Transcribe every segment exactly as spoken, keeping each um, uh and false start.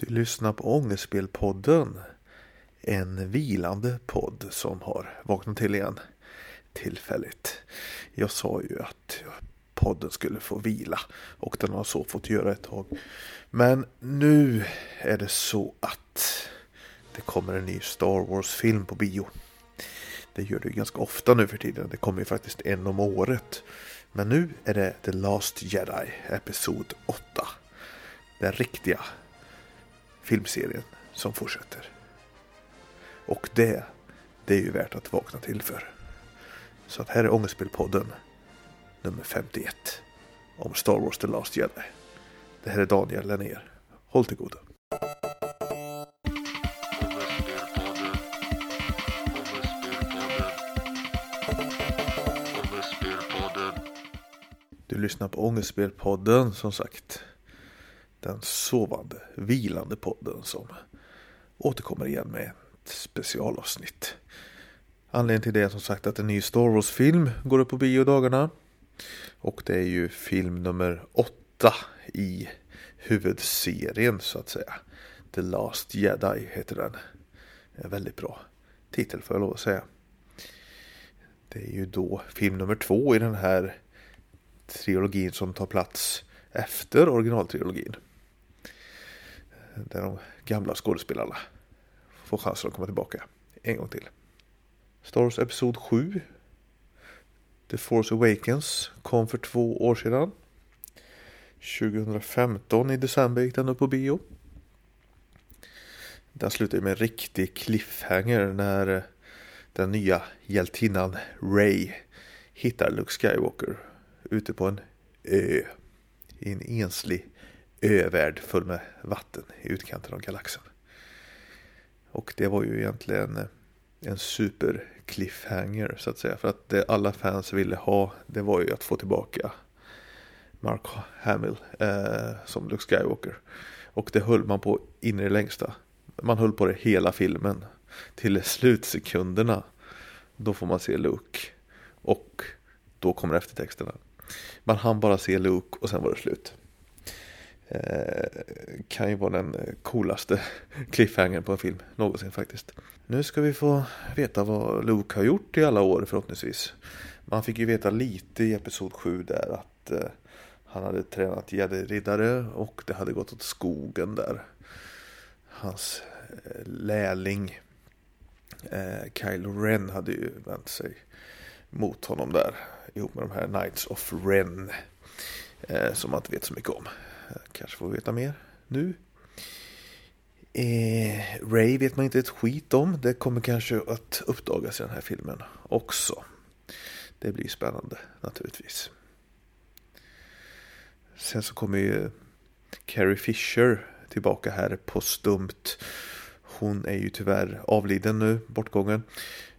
Du lyssnar på Ångestspelpodden, en vilande podd som har vaknat till igen tillfälligt. Jag sa ju att podden skulle få vila och den har så fått göra ett tag. Men nu är det så att det kommer en ny Star Wars-film på bio. Det gör det ju ganska ofta nu för tiden, det kommer ju faktiskt en om året. Men nu är det The Last Jedi, episod åtta. Den riktiga filmserien som fortsätter. Och det, det är ju värt att vakna till för. Så att här är Ångestspelpodden nummer femtioett om Star Wars The Last Jedi. Det här är Daniel Lennéer. Håll till goda. Du lyssnar på Ångestspelpodden, som sagt. Den sovande, vilande podden som återkommer igen med ett specialavsnitt. Anledningen till det är som sagt att en ny Star Wars-film går upp på biodagarna. Och det är ju film nummer åtta i huvudserien så att säga. The Last Jedi heter den. En väldigt bra titel får jag lov att säga. Det är ju då film nummer två i den här trilogin som tar plats efter originaltrilogin. Där de gamla skådespelarna får chansen att komma tillbaka en gång till. Star Wars episod sju, The Force Awakens, kom för två år sedan. tjugo femton i december gick den upp på bio. Den slutade med en riktig cliffhanger när den nya hjältinnan Rey hittar Luke Skywalker ute på en ö. I en enslig övärld full med vatten i utkanten av galaxen. Och det var ju egentligen en super cliffhanger så att säga. För att det alla fans ville ha, det var ju att få tillbaka Mark Hamill eh, som Luke Skywalker. Och det höll man på in i det längsta. Man höll på det hela filmen. Till slutsekunderna. Då får man se Luke. Och då kommer eftertexterna. Man hann bara se Luke och sen var det slut. Eh, kan ju vara den coolaste cliffhangern på en film någonsin faktiskt. Nu ska vi få veta vad Luke har gjort i alla år förhoppningsvis. Man fick ju veta lite i episod sju där att eh, han hade tränat jedi-riddare och det hade gått åt skogen där. Hans eh, lärling eh, Kylo Ren hade ju vänt sig mot honom där, ihop med de här Knights of Ren eh, som man inte vet så mycket om. Kanske får vi veta mer nu. Eh, Rey vet man inte ett skit om. Det kommer kanske att uppdagas i den här filmen också. Det blir spännande naturligtvis. Sen så kommer ju Carrie Fisher tillbaka här postumt. Hon är ju tyvärr avliden nu, bortgången.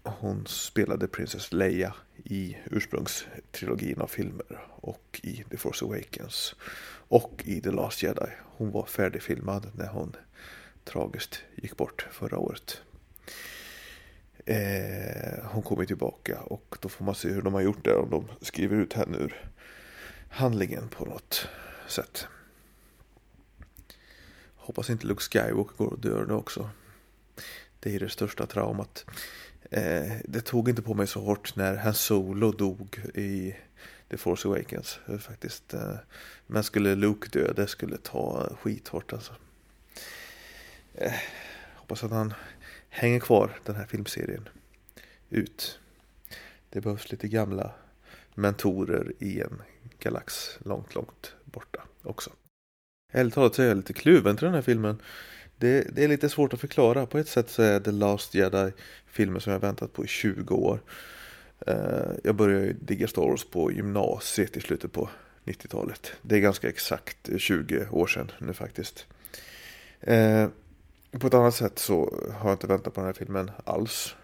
Hon spelade prinsess Leia i ursprungstrilogin av filmer och i The Force Awakens och i The Last Jedi. Hon var färdigfilmad när hon tragiskt gick bort förra året. Eh, hon kommer tillbaka och då får man se hur de har gjort det, om de skriver ut henne ur handlingen på något sätt. Hoppas inte Luke Skywalker går och dör nu också. Det är det största traumat. Eh, det tog inte på mig så hårt när Han Solo dog i The Force Awakens faktiskt. Eh, men skulle Luke dö, det skulle ta skithårt alltså. Eh, hoppas att han hänger kvar den här filmserien ut. Det behövs lite gamla mentorer i en galax långt, långt borta också. Helt talat så är jag lite kluven till den här filmen. Det, det är lite svårt att förklara. På ett sätt så är The Last Jedi filmen som jag väntat på i tjugo år. Eh, jag började ju digga Star Wars på gymnasiet i slutet på nittiotalet. Det är ganska exakt tjugo år sedan nu faktiskt. Eh, på ett annat sätt så har jag inte väntat på den här filmen alls.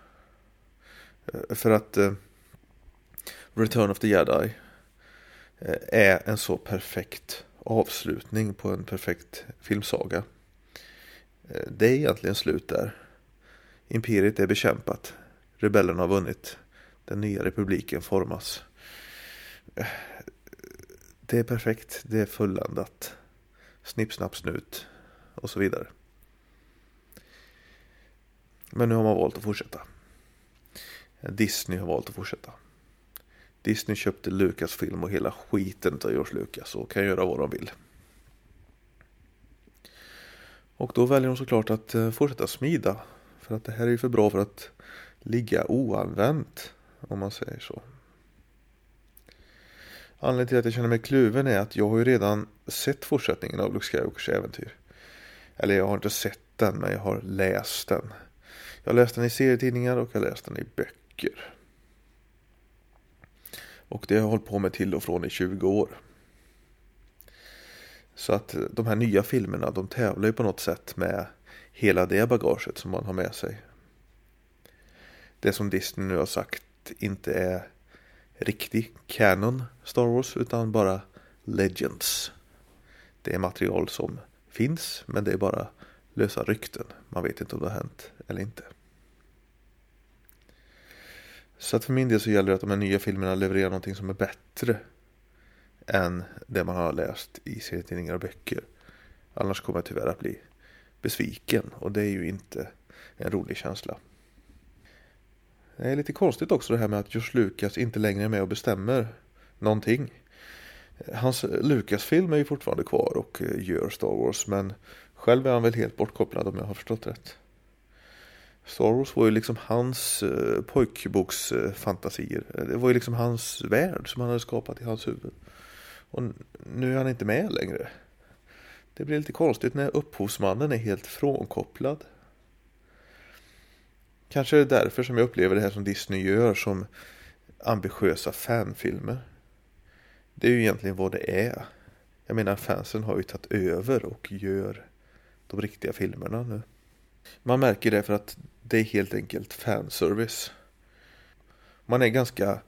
Eh, för att eh, Return of the Jedi eh, är en så perfekt avslutning på en perfekt filmsaga. Det är egentligen slut där. Imperiet är bekämpat. Rebellerna har vunnit. Den nya republiken formas. Det är perfekt. Det är fulländat. Snipp, snapp, snut. Och så vidare. Men nu har man valt att fortsätta. Disney har valt att fortsätta. Disney köpte Lucasfilm och hela skiten av George Lucas och kan göra vad de vill. Och då väljer de såklart att fortsätta smida. För att det här är ju för bra för att ligga oanvänt, om man säger så. Anledningen till att jag känner mig kluven är att jag har ju redan sett fortsättningen av Luke Skywalkers äventyr. Eller jag har inte sett den, men jag har läst den. Jag har läst den i serietidningar och jag har läst den i böcker. Och det har jag hållit på med till och från i tjugo år. Så att de här nya filmerna, de tävlar ju på något sätt med hela det bagaget som man har med sig. Det som Disney nu har sagt inte är riktig canon Star Wars utan bara legends. Det är material som finns, men det är bara lösa rykten. Man vet inte om det har hänt eller inte. Så att för min del så gäller det att de här nya filmerna levererar någonting som är bättre än det man har läst i serietidningar och böcker. Annars kommer jag tyvärr att bli besviken och det är ju inte en rolig känsla. Det är lite konstigt också det här med att George Lucas inte längre är med och bestämmer någonting. Hans Lucasfilm är ju fortfarande kvar och gör Star Wars, men själv är han väl helt bortkopplad om jag har förstått rätt. Star Wars var ju liksom hans pojkboksfantasier. Det var ju liksom hans värld som han hade skapat i hans huvud. Och nu är han inte med längre. Det blir lite konstigt när upphovsmannen är helt frånkopplad. Kanske är det därför som jag upplever det här som Disney gör som ambitiösa fanfilmer. Det är ju egentligen vad det är. Jag menar, fansen har ju tagit över och gör de riktiga filmerna nu. Man märker det för att det är helt enkelt fanservice. Man är ganska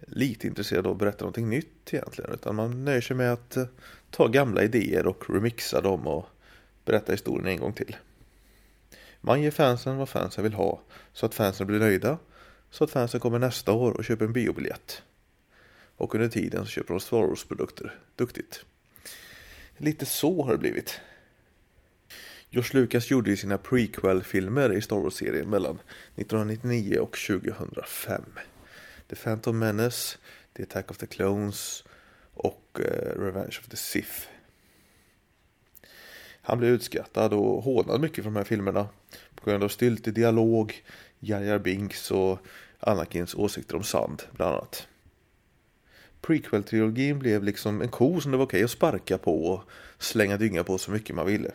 lite intresserad av att berätta någonting nytt egentligen. Utan man nöjer sig med att ta gamla idéer och remixa dem och berätta historien en gång till. Man ger fansen vad fansen vill ha så att fansen blir nöjda. Så att fansen kommer nästa år och köper en biobiljett. Och under tiden så köper de Star Wars-produkter. Duktigt. Lite så har det blivit. George Lucas gjorde ju sina prequel-filmer i Star Wars-serien mellan nittonhundranittionio och tjugohundrafem. The Phantom Menace, The Attack of the Clones och Revenge of the Sith. Han blev utskattad och hånad mycket för de här filmerna på grund av styltig dialog, Jar Jar Binks och Anakins åsikter om sand bland annat. Prequel-trilogin blev liksom en ko som det var okej att sparka på och slänga dynga på så mycket man ville.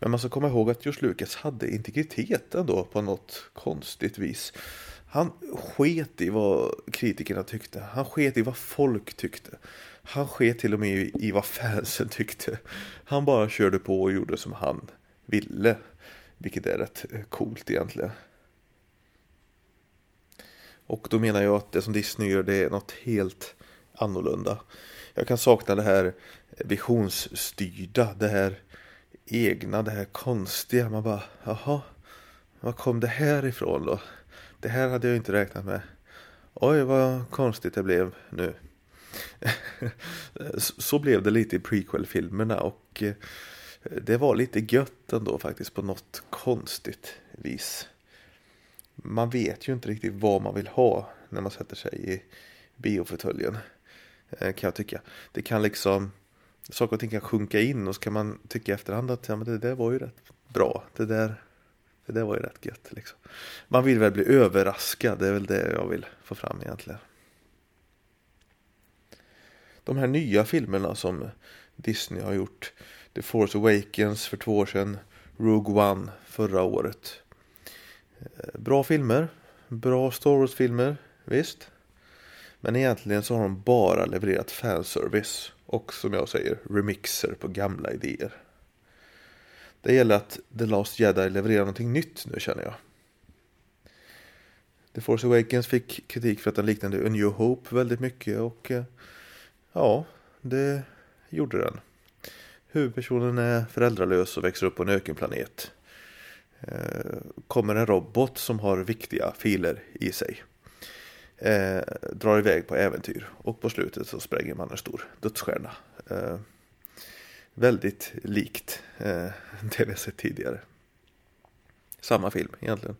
Men man ska komma ihåg att George Lucas hade integriteten då på något konstigt vis. Han sket i vad kritikerna tyckte. Han sket i vad folk tyckte. Han sket till och med i vad fansen tyckte. Han bara körde på och gjorde som han ville. Vilket är rätt coolt egentligen. Och då menar jag att det som Disney gör, det är något helt annorlunda. Jag kan sakna det här visionsstyrda, det här egna, det här konstiga. Man bara, jaha, var kom det här ifrån då? Det här hade jag inte räknat med. Oj, vad konstigt det blev nu. Så blev det lite i prequel-filmerna och det var lite gött ändå faktiskt på något konstigt vis. Man vet ju inte riktigt vad man vill ha när man sätter sig i bioförtöljen, kan jag tycka. Det kan liksom, saker och ting kan sjunka in och så kan man tycka efterhand att ja, men det där var ju rätt bra, det där... Det var ju rätt gött liksom. Man vill väl bli överraskad. Det är väl det jag vill få fram egentligen. De här nya filmerna som Disney har gjort. The Force Awakens för två år sedan. Rogue One förra året. Bra filmer. Bra Star Wars-filmer. Visst. Men egentligen så har de bara levererat fanservice. Och som jag säger, remixer på gamla idéer. Det gäller att The Last Jedi levererar någonting nytt nu, känner jag. The Force Awakens fick kritik för att den liknade A New Hope väldigt mycket. Och ja, det gjorde den. Huvudpersonen är föräldralös och växer upp på en ökenplanet. Kommer en robot som har viktiga filer i sig. Drar iväg på äventyr. Och på slutet så spränger man en stor dödsstjärna. Väldigt likt eh, det vi sett tidigare. samma film egentligen,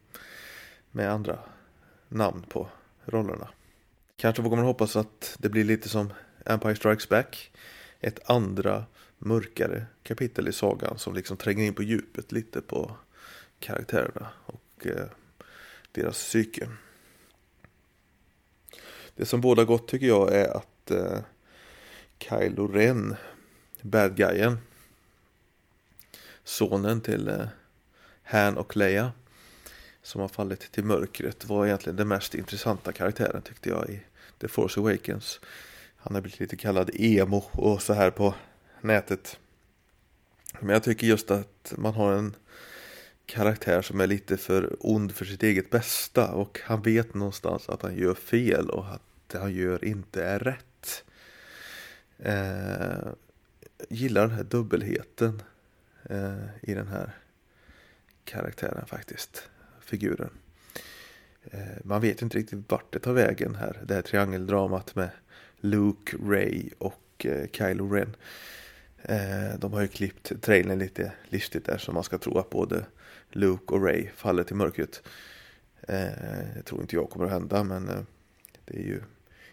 med andra namn på rollerna. Kanske får man hoppas att det blir lite som Empire Strikes Back, ett andra mörkare kapitel i sagan som liksom tränger in på djupet lite på karaktärerna och eh, deras psyke. Det som båda gott tycker jag är att eh, Kylo Ren, bad guyen, sonen till eh, Han och Leia, som har fallit till mörkret, var egentligen den mest intressanta karaktären tyckte jag i The Force Awakens. Han har blivit lite kallad emo och så här på nätet. Men jag tycker just att man har en karaktär som är lite för ond för sitt eget bästa. Och han vet någonstans att han gör fel och att det han gör inte är rätt. Eh, gillar den här dubbelheten eh, i den här karaktären faktiskt. Figuren. Eh, man vet inte riktigt vart det tar vägen här. Det här triangeldramat med Luke, Rey och eh, Kylo Ren. Eh, de har ju klippt trailern lite listigt där, så man ska tro att både Luke och Rey faller till mörkret. Eh, det tror inte jag kommer att hända, men eh, det är ju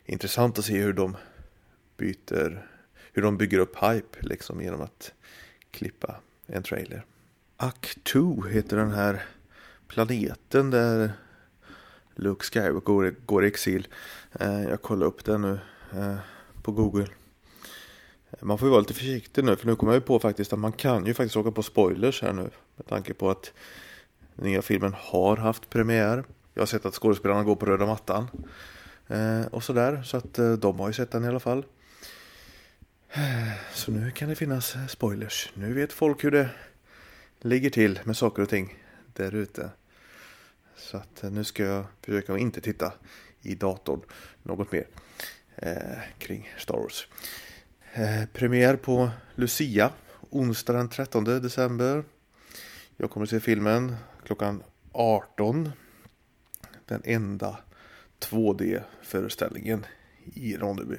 intressant att se hur de byter, hur de bygger upp hype liksom genom att klippa en trailer. Ahch-To heter den här planeten där Luke Skywalker går, går i exil. Eh, jag kollar upp den nu eh, på Google. Man får ju vara lite försiktig nu, för nu kommer jag ju på faktiskt att man kan ju faktiskt åka på spoilers här nu, med tanke på att den nya filmen har haft premiär. Jag har sett att skådespelarna går på röda mattan eh, och sådär, så att eh, de har ju sett den i alla fall. Så nu kan det finnas spoilers. Nu vet folk hur det ligger till med saker och ting där ute. Så att nu ska jag försöka inte titta i datorn något mer eh, kring Star Wars. Eh, premiär på Lucia, onsdag den trettonde december. Jag kommer se filmen klockan arton. Den enda två D-föreställningen i Ronneby.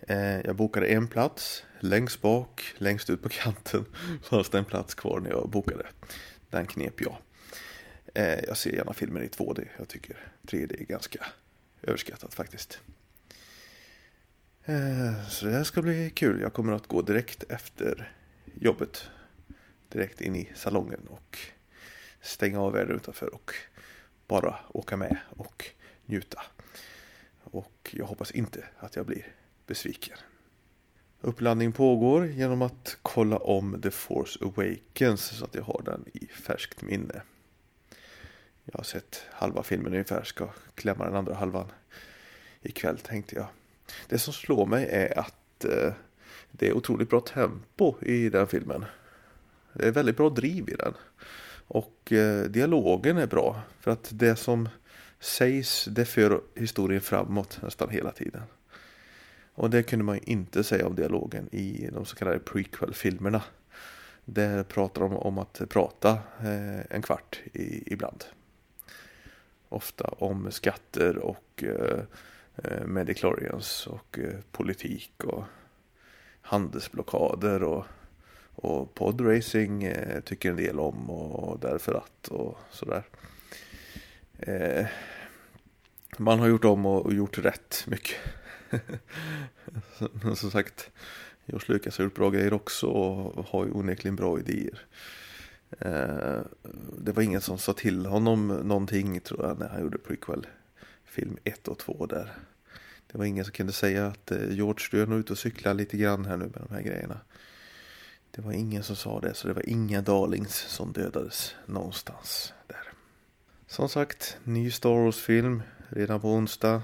Eh, jag bokade en plats, längst bak, längst ut på kanten. Fanns det en plats kvar när jag bokade. Den knep jag. Eh, jag ser gärna filmer i två D. Jag tycker tre D är ganska överskattat faktiskt. Så det här ska bli kul. Jag kommer att gå direkt efter jobbet. Direkt in i salongen och stänga av världen utanför och bara åka med och njuta. Och jag hoppas inte att jag blir besviken. Uppladdning pågår genom att kolla om The Force Awakens så att jag har den i färskt minne. Jag har sett halva filmen ungefär, ska klämma den andra halvan ikväll tänkte jag. Det som slår mig är att eh, det är otroligt bra tempo i den filmen. Det är väldigt bra driv i den. Och eh, dialogen är bra. För att det som sägs, det för historien framåt nästan hela tiden. Och det kunde man ju inte säga om dialogen i de så kallade prequel-filmerna. Där pratar de om att prata eh, en kvart i, ibland. Ofta om skatter och... Eh, Mediclorians och eh, politik och handelsblockader och, och podracing eh, tycker en del om och därför att och sådär. Eh, man har gjort om och, och gjort rätt mycket. Som, som sagt, George Lucas har gjort bra grejer också och har ju onekligen bra idéer. Eh, det var ingen som sa till honom någonting tror jag när han gjorde prequel. Film ett och två där. Det var ingen som kunde säga att George, du är nog ute och cyklar lite grann här nu med de här grejerna. Det var ingen som sa det, så det var inga darlings som dödades någonstans där. Som sagt, ny Star Wars-film redan på onsdag.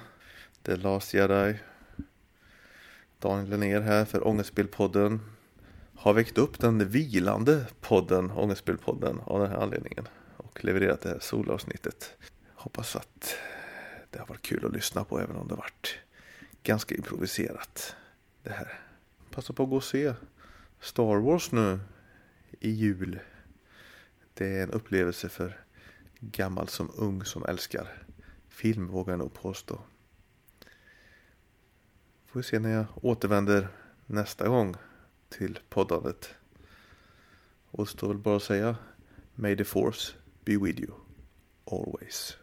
The Last Jedi. Daniel Lennéer här för Ångestspelpodden. Har väckt upp den vilande podden, Ångestspelpodden, av den här anledningen. Och levererat det här solavsnittet. Hoppas att... det har varit kul att lyssna på även om det har varit ganska improviserat det här. Passa på att gå och se Star Wars nu i jul. Det är en upplevelse för gammal som ung som älskar film, vågar jag nog påstå. Får vi se när jag återvänder nästa gång till poddandet. Och det står väl bara att säga May the Force be with you always.